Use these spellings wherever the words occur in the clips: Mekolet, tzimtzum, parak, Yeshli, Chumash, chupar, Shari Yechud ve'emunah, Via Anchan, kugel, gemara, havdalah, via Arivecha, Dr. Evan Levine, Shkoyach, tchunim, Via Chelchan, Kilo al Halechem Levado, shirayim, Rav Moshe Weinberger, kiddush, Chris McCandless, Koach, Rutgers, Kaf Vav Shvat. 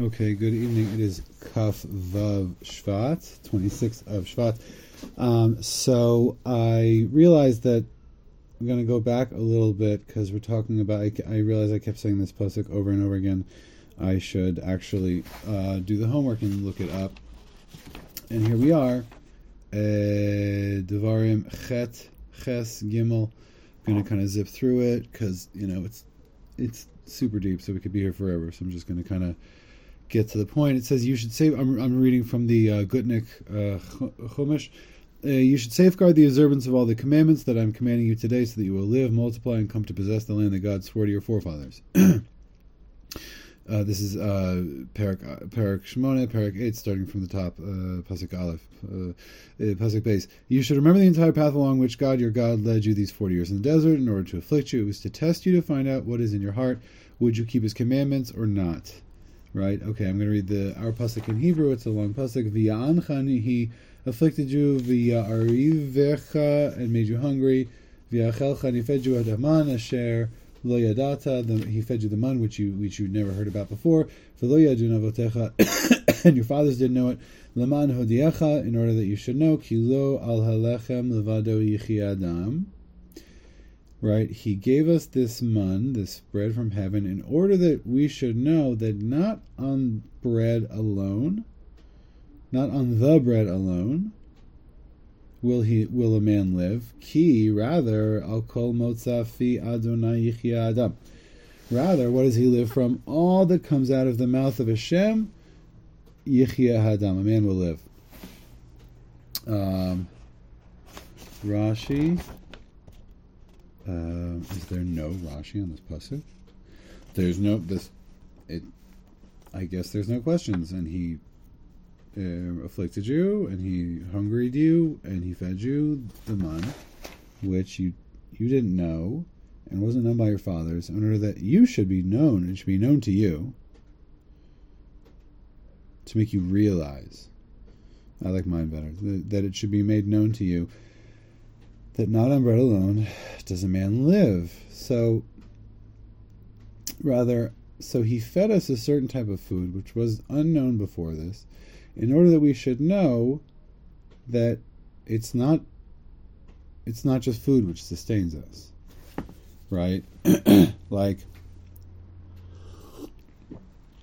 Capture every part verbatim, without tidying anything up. Okay, good evening. It is Kaf Vav Shvat, twenty-sixth of Shvat. Um, so I realized that I'm going to go back a little bit because we're talking about, I, I realized I kept saying this pasuk over and over again. I should actually uh, do the homework and look it up. And here we are, uh, Devarim Chet Ches Gimel. I'm going to kind of zip through it because, you know, it's it's super deep, so we could be here forever. So I'm just going to kind of get to the point. It says, you should save, I'm, I'm reading from the uh, Gutnik uh, Chumash. Uh, you should safeguard the observance of all the commandments that I'm commanding you today so that you will live, multiply, and come to possess the land that God swore to your forefathers. uh, this is uh, parak, parak Shmone, parak eight, starting from the top, uh, pasuk aleph, uh, pasuk base. You should remember the entire path along which God, your God, led you these forty years in the desert in order to afflict you. It was to test you to find out what is in your heart. Would you keep his commandments or not? Right? Okay, I'm going to read the our pasuk in Hebrew. It's a long pasuk. Via Anchan, he afflicted you. Via Arivecha, and made you hungry. Via Chelchan, he fed you a daman, asher lo yadata, he fed you the mun, which you which you never heard about before. V'lo yadu navotecha, and your fathers didn't know it. Leman hodiecha, in order that you should know. Kilo al Halechem Levado yichia adam. Right, he gave us this mun, this bread from heaven, in order that we should know that not on bread alone, not on the bread alone, will he will a man live. Ki rather al kol moza fi adonai yichia adam. Rather, what does he live from? All that comes out of the mouth of Hashem, yichia adam. A man will live. Um, Rashi. Uh, is there no Rashi on this pasuk? There's no this. It, I guess there's no questions. And he uh, afflicted you, and he hungried you, and he fed you the man, which you you didn't know, and wasn't known by your fathers, in order that you should be known. It should be known to you, to make you realize. I like mine better. That, that it should be made known to you. That not on bread alone does a man live. So, rather, so he fed us a certain type of food, which was unknown before this, in order that we should know that it's not, it's not just food which sustains us, right? Like,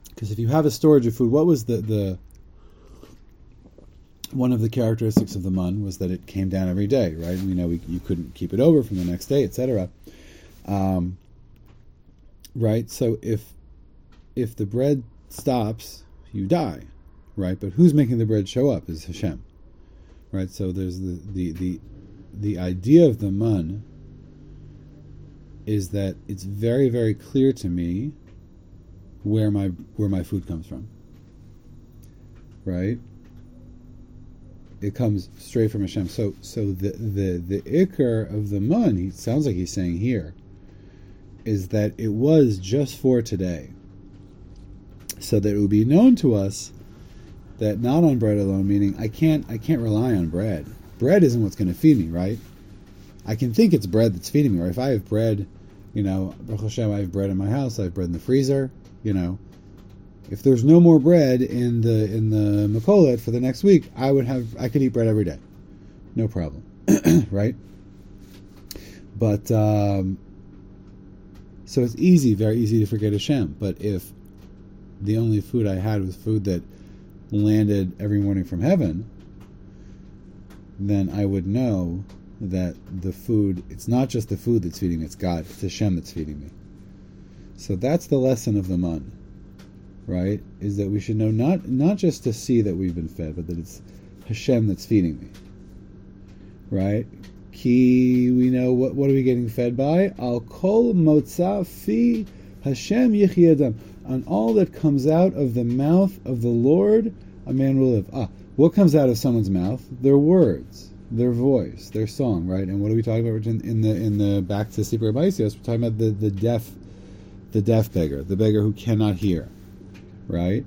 because if you have a storage of food, what was the the one of the characteristics of the mun was that it came down every day, right? We know we, you couldn't keep it over from the next day, et cetera. Um, right? So if if the bread stops, you die, right? But who's making the bread show up is Hashem, right? So there's the the the, the idea of the mun is that it's very very clear to me where my where my food comes from, right? It comes straight from Hashem. So, so the the the ikar of the mun, he sounds like he's saying here, is that it was just for today, so that it would be known to us that not on bread alone. Meaning, I can't I can't rely on bread. Bread isn't what's going to feed me, right? I can think it's bread that's feeding me. Or if I have bread, you know, Baruch Hashem, I have bread in my house. I have bread in the freezer. You know. If there's no more bread in the in the Mekolet for the next week, I would have I could eat bread every day, no problem, right? But um, so it's easy, very easy to forget Hashem. But if the only food I had was food that landed every morning from heaven, then I would know that the food, it's not just the food that's feeding me; it's God, it's Hashem that's feeding me. So that's the lesson of the mun. Right, is that we should know not not just to see that we've been fed, but that it's Hashem that's feeding me. Right, ki we know what what are we getting fed by? Al kol motza fi Hashem yichia adam. On all that comes out of the mouth of the Lord, a man will live. Ah, what comes out of someone's mouth? Their words, their voice, their song. Right, and what are we talking about in the in the back to Sefer Ma'aseh? We're talking about the the deaf, the deaf beggar, the beggar who cannot hear. Right,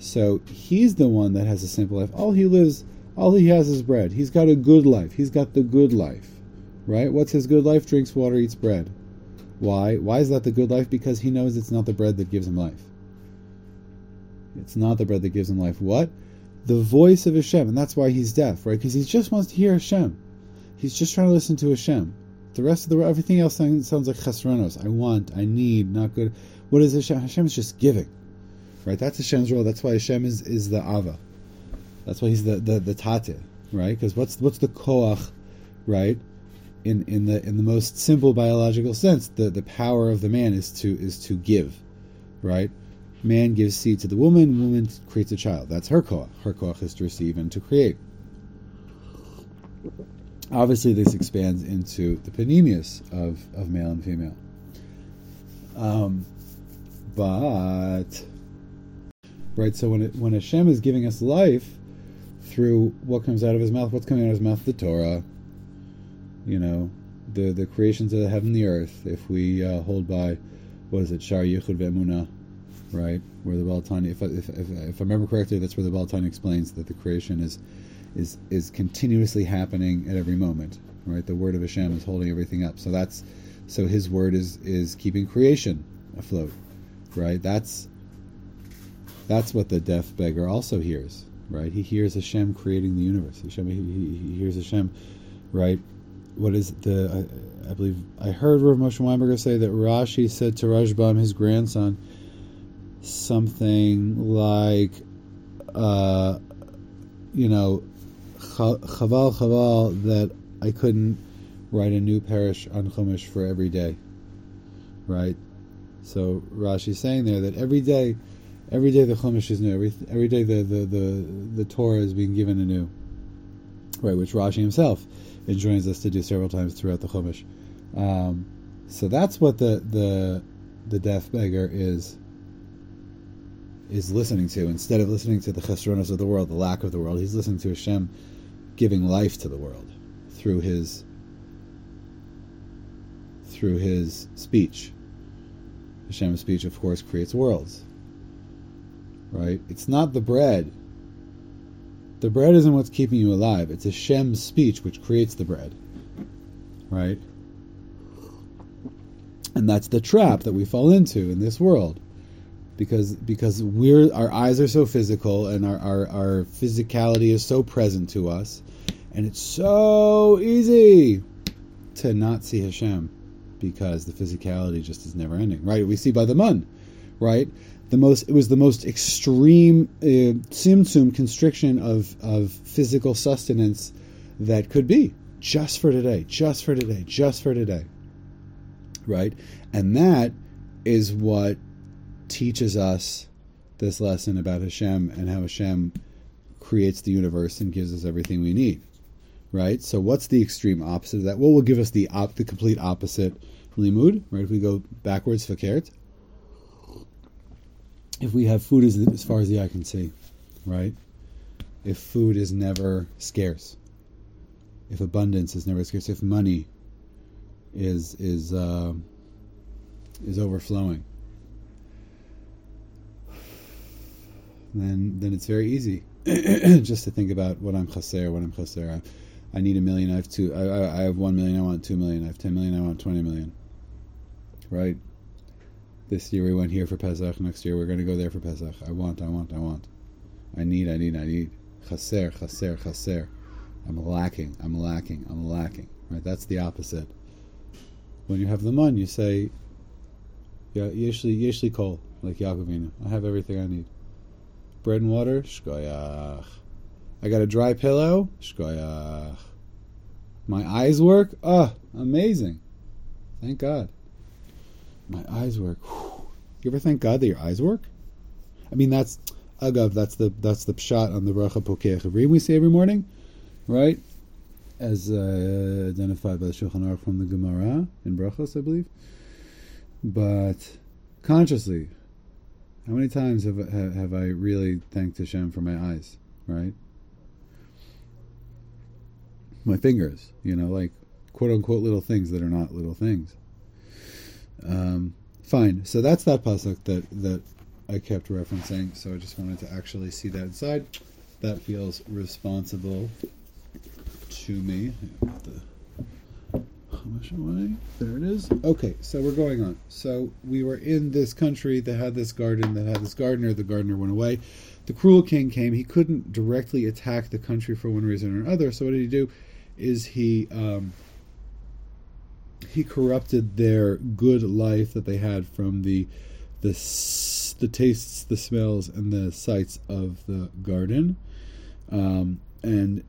so he's the one that has a simple life. All he lives, all he has is bread. He's got a good life. He's got the good life, right? What's his good life? Drinks water, eats bread. Why? Why is that the good life? Because he knows it's not the bread that gives him life. It's not the bread that gives him life. What? The voice of Hashem. And that's why he's deaf, right? Because he just wants to hear Hashem. He's just trying to listen to Hashem. The rest of the everything else sounds, sounds like chasronos. I want, I need, not good. What is Hashem? Hashem is just giving, right? That's Hashem's role. That's why Hashem is, is the Ava. That's why he's the the, the Tate, right? Because what's what's the Koach, right? In in the in the most simple biological sense, the, the power of the man is to is to give, right? Man gives seed to the woman. Woman creates a child. That's her Koach. Her Koach is to receive and to create. Obviously, this expands into the panemius of, of male and female. Um, but, right, so when it, when Hashem is giving us life through what comes out of his mouth, what's coming out of his mouth? The Torah, you know, the, the creations of the heaven and the earth, if we uh, hold by, what is it, Shari Yechud ve'emunah, right, where the Baal HaTanya, if, if, if, if I remember correctly, that's where the Baal HaTanya explains that the creation is is is continuously happening at every moment, right? The word of Hashem is holding everything up. So that's, so his word is is keeping creation afloat, right? That's that's what the deaf beggar also hears, right? He hears Hashem creating the universe. Hashem, he, he hears Hashem, right? What is the, I, I believe, I heard Rav Moshe Weinberger say that Rashi said to Rashbam, his grandson, something like, uh, you know, Chaval, chaval, that I couldn't write a new parish on Chumash for every day, right? So Rashi's saying there that every day, every day the Chumash is new. Every every day the the, the, the Torah is being given anew, right? Which Rashi himself enjoins us to do several times throughout the Chumash. Um, so that's what the the the deaf beggar is. is listening to, instead of listening to the chesronos of the world, the lack of the world, he's listening to Hashem giving life to the world through his through his speech. Hashem's speech, of course, creates worlds, right? It's not the bread. The bread isn't what's keeping you alive. It's Hashem's speech which creates the bread, right? And that's the trap that we fall into in this world. Because because we're our eyes are so physical and our, our, our physicality is so present to us, and it's so easy to not see Hashem because the physicality just is never ending, right? We see by the mun, right? The most it was the most extreme uh, tzimtzum constriction of of physical sustenance that could be, just for today, just for today, just for today, right? And that is what teaches us this lesson about Hashem and how Hashem creates the universe and gives us everything we need, right? So what's the extreme opposite of that? What will give us the op- the complete opposite limud, right? If we go backwards, fakert, if we have food as, as far as the eye can see, right? If food is never scarce, if abundance is never scarce, if money is is uh, is overflowing, Then, then it's very easy just to think about what I'm chaser, what I'm chaser. I, I need a million. I have two. I, I have one million. I want two million. I have ten million. I want twenty million. Right? This year we went here for Pesach. Next year we're going to go there for Pesach. I want. I want. I want. I need. I need. I need. Chaser. Chaser. Chaser. I'm lacking. I'm lacking. I'm lacking. Right? That's the opposite. When you have the mun, you say, yeah, yeshli yeshli kol, like Yaakov Avinu. I have everything I need. Bread and water, Shkoyach. I got a dry pillow, Shkoyach. My eyes work, ah, oh, amazing. Thank God. My eyes work. Whew. You ever thank God that your eyes work? I mean, that's agav. That's the that's the pshat on the bracha pokeh chavrim we say every morning, right? As uh, identified by the Shulchan Aruch from the Gemara in brachos, I believe. But consciously, how many times have, have have I really thanked Hashem for my eyes, right? My fingers, you know, like quote-unquote little things that are not little things. Um, fine, so that's that pasuk that, that I kept referencing, so I just wanted to actually see that inside. That feels responsible to me. how much away? There it is. Okay, so we're going on. So we were in this country that had this garden, that had this gardener. The gardener went away. The cruel king came. He couldn't directly attack the country for one reason or another. So what did he do? Is he um, he corrupted their good life that they had from the the the tastes, the smells, and the sights of the garden. Um, and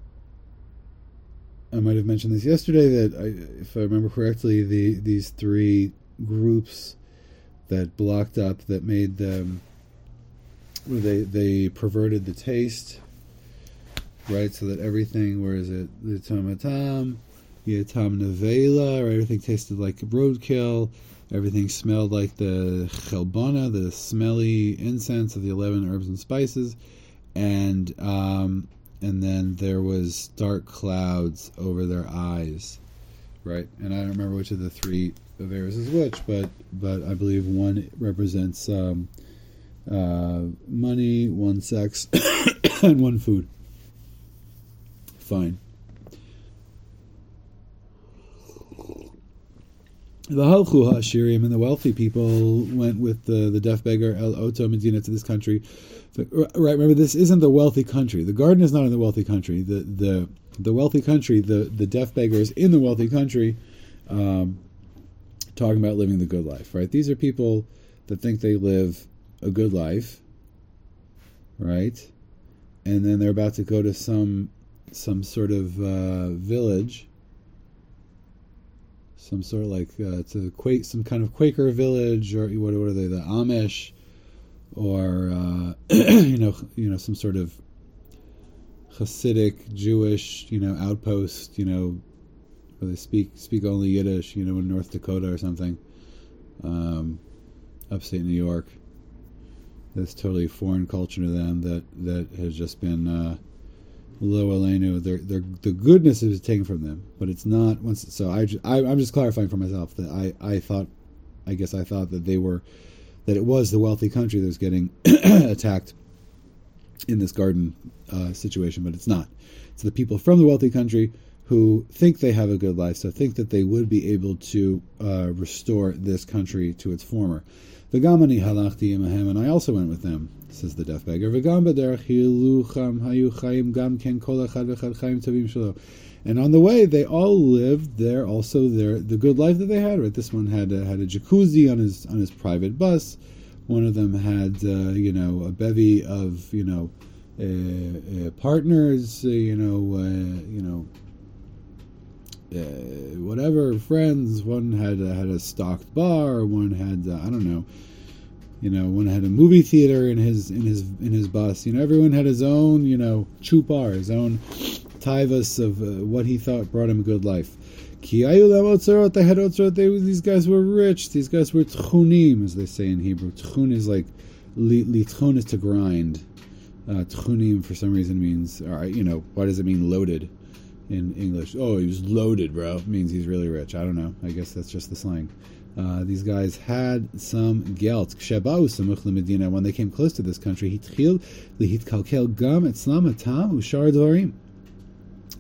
I might have mentioned this yesterday that, I, if I remember correctly, the these three groups that blocked up, that made them. They they perverted the taste, right? So that everything, where is it? The tamatam, the tam nevela, or everything tasted like roadkill. Everything smelled like the chelbana, the smelly incense of the eleven herbs and spices, and um, and then there was dark clouds over their eyes, right? And I don't remember which of the three averas is which, but but I believe one represents. Um, Uh, money, one sex, and one food. Fine. The Halchu HaAshirim and the wealthy people went with the, the deaf beggar El Oto Medina to this country. But, right, remember, this isn't the wealthy country. The garden is not in the wealthy country. The the, the wealthy country, the, the deaf beggar is in the wealthy country, um, talking about living the good life, right? These are people that think they live a good life, right? And then they're about to go to some some sort of uh, village, some sort of like uh, to Quake, some kind of Quaker village, or what, what are they, the Amish, or uh, you know, you know, some sort of Hasidic Jewish, you know, outpost, you know, where they speak speak only Yiddish, you know, in North Dakota or something, um, upstate New York. That's totally foreign culture to them. That, that has just been uh, lo aleinu. Their their the goodness is taken from them, but it's not. Once so, I, just, I I'm just clarifying for myself that I, I thought, I guess I thought that they were, that it was the wealthy country that was getting attacked in this garden uh, situation, but it's not. It's the people from the wealthy country who think they have a good life, so think that they would be able to uh, restore this country to its former. V'gamani halachti imahem, and I also went with them, says the deaf beggar. V'gam b'derech hilucham hayu chayim gam ken kol echad v'echad chayim tovim shelo. And on the way, they all lived there, also their the good life that they had. Right, this one had a, had a jacuzzi on his on his private bus. One of them had uh, you know a bevy of you know uh, uh, partners, uh, you know uh, you know. Uh, whatever friends, one had uh, had a stocked bar, one had uh, I don't know, you know, one had a movie theater in his in his in his bus. You know, everyone had his own, you know, chupar, his own tivus of uh, what he thought brought him a good life. Ki ayu lemotzerot, they had otzerot. These guys were rich. These guys were tchunim, as they say in Hebrew. Tchun is like litchon is to grind. Uh, tchunim for some reason means, or, you know, why does it mean loaded? In English, oh, he was loaded, bro. It means he's really rich. I don't know. I guess that's just the slang. Uh, these guys had some gelt. When they came close to this country,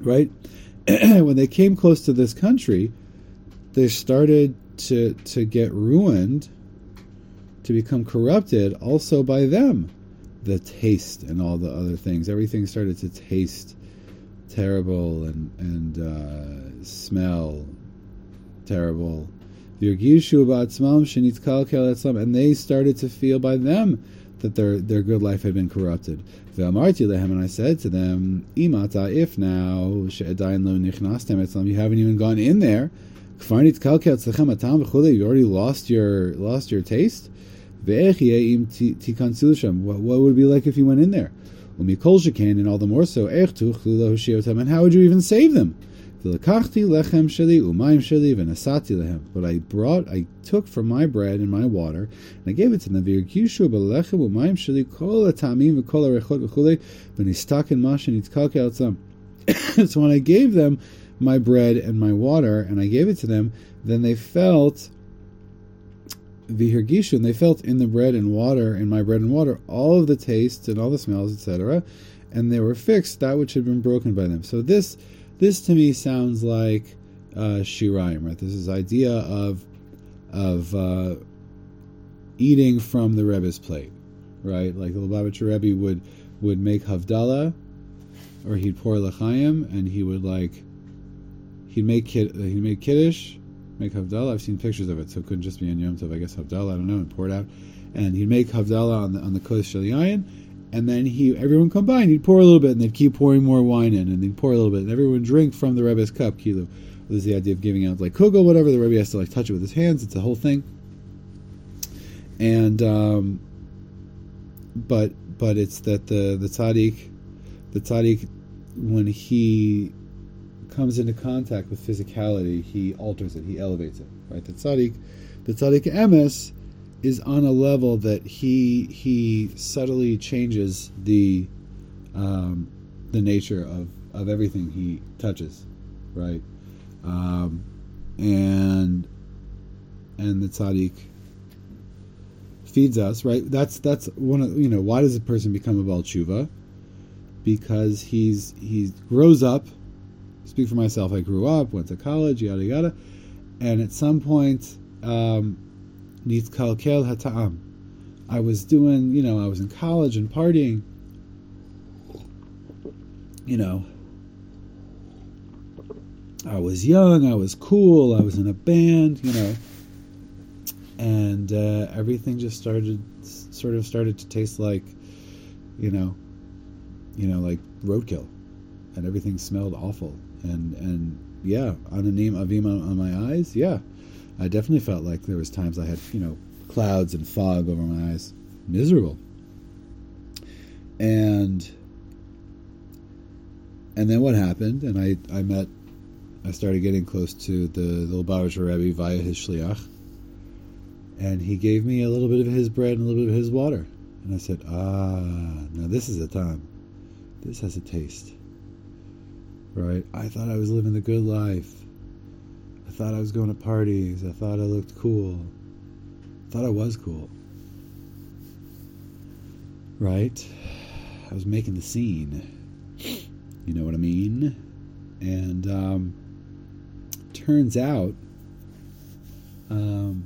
right? When they came close to this country, they started to to get ruined, to become corrupted, also by them. The taste and all the other things. Everything started to taste terrible and and uh, smell terrible. And they started to feel by them that their their good life had been corrupted. And I said to them, if now you haven't even gone in there, you already lost your lost your taste. What, what would it be like if you went in there? And all the more so, and how would you even save them? But I brought, I took from my bread and my water, and I gave it to them. So when I gave them my bread and my water, and I gave it to them, then they felt... and they felt in the bread and water, in my bread and water, all of the tastes and all the smells, et cetera, and they were fixed that which had been broken by them. So this, this to me sounds like uh, shirayim, right? This is idea of of uh, eating from the Rebbe's plate, right? Like the Lubavitcher Rebbe would would make havdalah, or he'd pour l'chaim, and he would like he'd make kid, he'd make kiddush, make havdalah. I've seen pictures of it, so it couldn't just be on Yom Tov. I guess havdalah, I don't know, and pour it out. And he'd make havdalah on the on the kodesh shel yayin, and then he everyone combined. He'd pour a little bit, and they'd keep pouring more wine in, and they'd pour a little bit, and everyone would drink from the Rebbe's cup. Kilo, this is the idea of giving out like kugel, whatever. The Rebbe has to like touch it with his hands. It's a whole thing. And um, but but it's that the the tzaddik, the tzaddik, when he comes into contact with physicality, he alters it, he elevates it. Right? The tzaddik, the tzaddik emes, is on a level that he he subtly changes the um, the nature of, of everything he touches, right? Um, and and the tzaddik feeds us, right? That's that's one of, you know, why does a person become a Baal Tshuva? Because he's he grows up. Speak for myself. I grew up, went to college, yada yada, and at some point. Um, Nitkalkel hata'am. I was doing, you know, I was in college and partying, you know, I was young, I was cool, I was in a band, you know, and uh, everything just started, sort of started to taste like, you know, you know, like roadkill, and everything smelled awful, and, and yeah, ananim avim on my eyes, yeah. I definitely felt like there was times I had, you know, clouds and fog over my eyes. Miserable. And and then what happened? And I, I met, I started getting close to the, the Lubavitcher Rebbe via his shliach. And he gave me a little bit of his bread and a little bit of his water. And I said, ah, now this is a time. This has a taste. Right? I thought I was living the good life. I thought I was going to parties. I thought I looked cool. I thought I was cool. Right? I was making the scene. You know what I mean? And um, turns out um,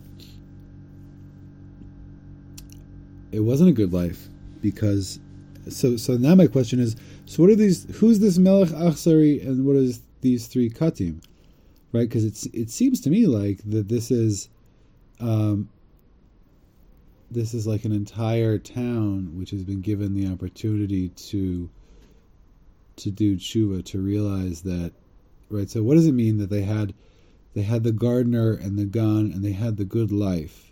it wasn't a good life because so so now my question is, so what are these, who's this Melech Achsari and what is these three Katim? Right, because it's it seems to me like that this is, um, this is like an entire town which has been given the opportunity to, to do tshuva, to realize that, right. So what does it mean that they had, they had the gardener and the gun and they had the good life,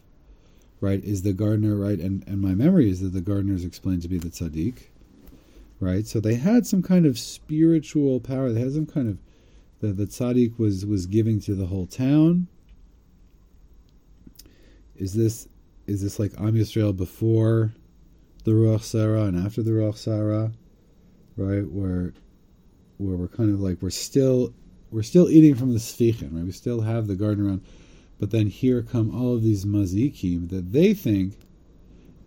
right? Is the gardener right? And and my memory is that the gardener is explained to be the tzaddik, right? So they had some kind of spiritual power. They had some kind of that the tzaddik was, was giving to the whole town. Is this is this like Am Yisrael before the Ruach Sarah and after the Ruach Sarah, right? Where where we're kind of like we're still we're still eating from the sfichen, right? We still have the garden around, but then here come all of these mazikim that they think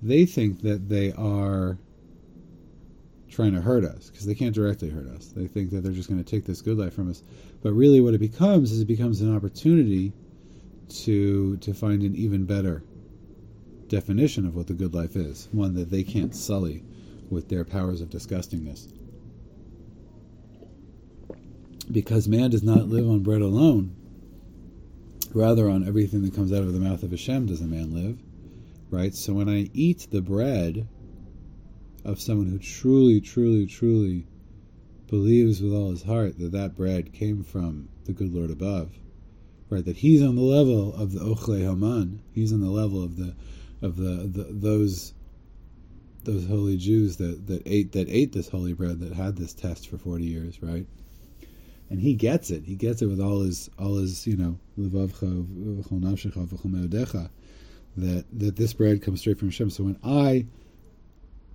they think that they are trying to hurt us, because they can't directly hurt us. They think that they're just going to take this good life from us. But really what it becomes is it becomes an opportunity to to find an even better definition of what the good life is, one that they can't sully with their powers of disgustingness. Because man does not live on bread alone, rather on everything that comes out of the mouth of Hashem does a man live, right? So when I eat the bread of someone who truly, truly, truly believes with all his heart that that bread came from the good Lord above, right? That he's on the level of the Ochle Haman. He's on the level of the, of the, the those, those holy Jews that, that ate that ate this holy bread, that had this test for forty years, right? And he gets it. He gets it with all his all his you know levavcha v'chol nafshecha v'chol meodecha, that that this bread comes straight from Hashem. So when I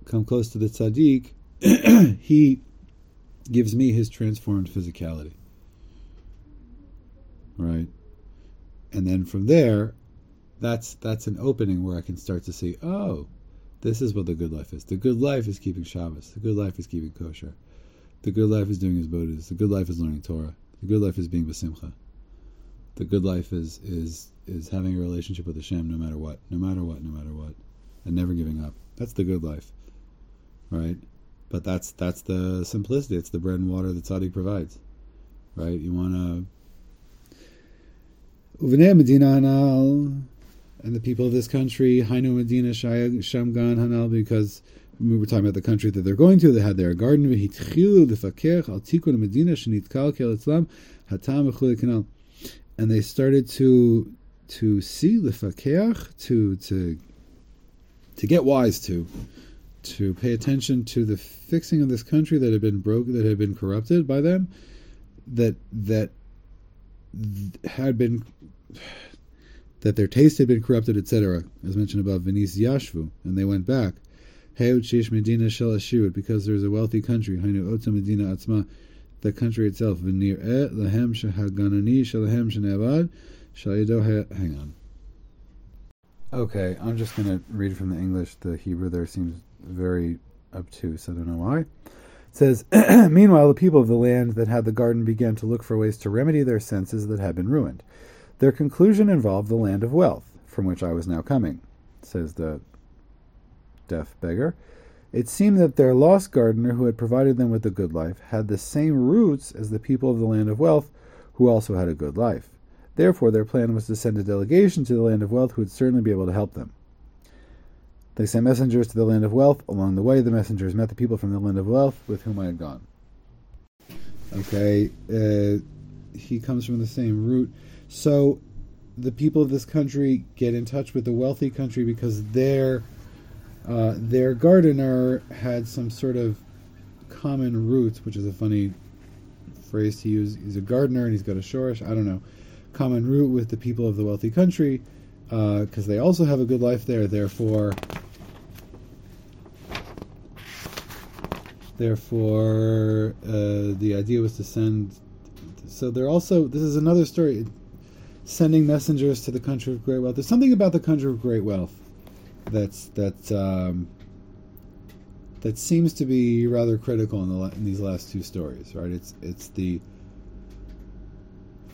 come close to the tzaddik, he gives me his transformed physicality, right? And then from there, that's that's an opening where I can start to see, oh, this is what the good life is. The good life is keeping Shabbos. The good life is keeping kosher. The good life is doing his bodas. The good life is learning Torah. The good life is being b'simcha. the good life is is is having a relationship with Hashem no matter what, no matter what, no matter what, and never giving up. That's the good life, right? But that's that's the simplicity. It's the bread and water that Tzadik provides, right? You want to. Uvnei Medina Hanal, and the people of this country, Hainu Medina Shamgan Hanal, because we were talking about the country that they're going to. They had their garden. And they started to to see l'fakech, to to to get wise to, to pay attention to the fixing of this country that had been broken, that had been corrupted by them, that that had been that their taste had been corrupted, et cetera. As mentioned above, Venis Yashvu, and they went back. Because there is a wealthy country, the country itself. Hang on. Okay, I'm just going to read from the English. The Hebrew there seems very obtuse. I don't know why. It says, meanwhile, the people of the land that had the garden began to look for ways to remedy their senses that had been ruined. Their conclusion involved the land of wealth, from which I was now coming, says the deaf beggar. It seemed that their lost gardener who had provided them with a good life had the same roots as the people of the land of wealth who also had a good life. Therefore, their plan was to send a delegation to the land of wealth who would certainly be able to help them. They sent messengers to the land of wealth. Along the way, the messengers met the people from the land of wealth with whom I had gone. Okay, uh, he comes from the same root. So, the people of this country get in touch with the wealthy country because they're Uh, their gardener had some sort of common root, which is a funny phrase to use. He's a gardener and he's got a shorish, I don't know, common root with the people of the wealthy country, because uh, they also have a good life there. Therefore, therefore, uh, the idea was to send. So they're also. This is another story. Sending messengers to the country of great wealth. There's something about the country of great wealth That's that um, that seems to be rather critical in the la- in these last two stories, right? It's it's the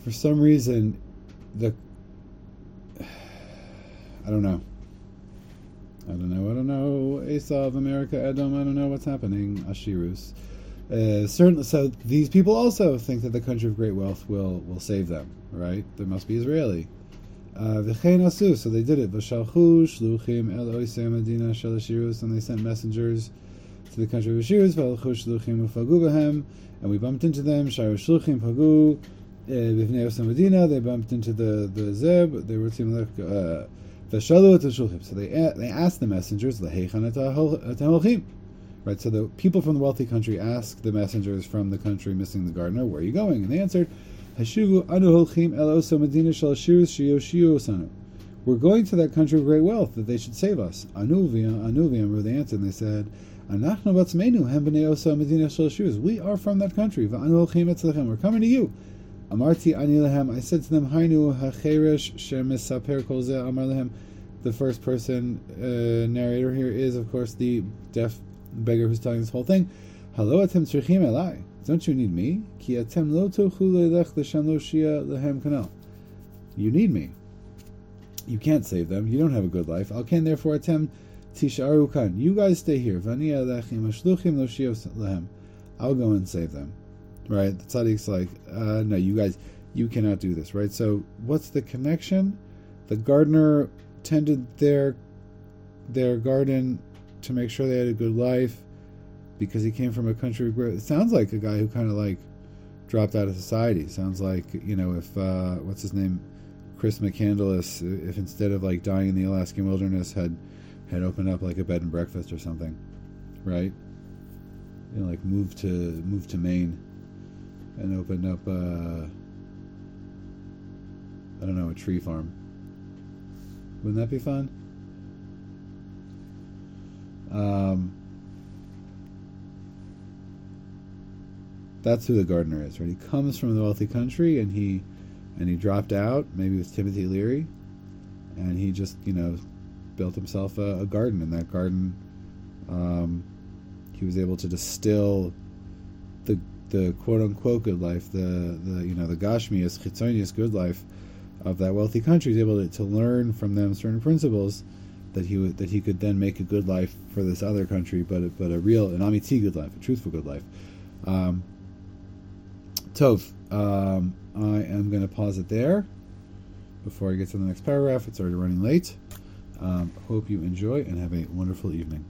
for some reason the I don't know, I don't know, I don't know. Esav, America, Edom, I don't know what's happening. Ashirus, uh, certainly. So these people also think that the country of great wealth will will save them, right? There must be Israeli. Uh, so they did it. And they sent messengers to the country of Ashirus. And we bumped into them. They bumped into the, the Zeb. They were uh, so they they asked the messengers, right? So the people from the wealthy country asked the messengers from the country missing the gardener, where are you going? And they answered, we're going to that country of great wealth, that they should save us. Anu via, anu via, were the answer. And they said, we are from that country. We're coming to you. I said to them, the first person uh, narrator here is, of course, the deaf beggar who's telling this whole thing. Don't you need me? You need me. You can't save them. You don't have a good life. You guys stay here. I'll go and save them. Right? The tzaddik's like, uh, no, you guys, you cannot do this. Right? So what's the connection? The gardener tended their their garden to make sure they had a good life, because he came from a country where it sounds like a guy who kind of like dropped out of society. Sounds like, you know, if uh, what's his name, Chris McCandless, if instead of like dying in the Alaskan wilderness had had opened up like a bed and breakfast or something, right? You know, like moved to moved to Maine and opened up uh, I don't know, a tree farm. Wouldn't that be fun? Um. That's who the gardener is, right? He comes from the wealthy country, and he and he dropped out. Maybe it was Timothy Leary, and he just, you know, built himself a, a garden. In that garden, um, he was able to distill the the quote unquote good life, the the you know the gashmius chitzonius good life, of that wealthy country is able to, to learn from them certain principles that he would, that he could then make a good life for this other country, but a, but a real, an amiti good life, a truthful good life. Um, Tov, um, I am going to pause it there before I get to the next paragraph. It's already running late. Um, hope you enjoy and have a wonderful evening.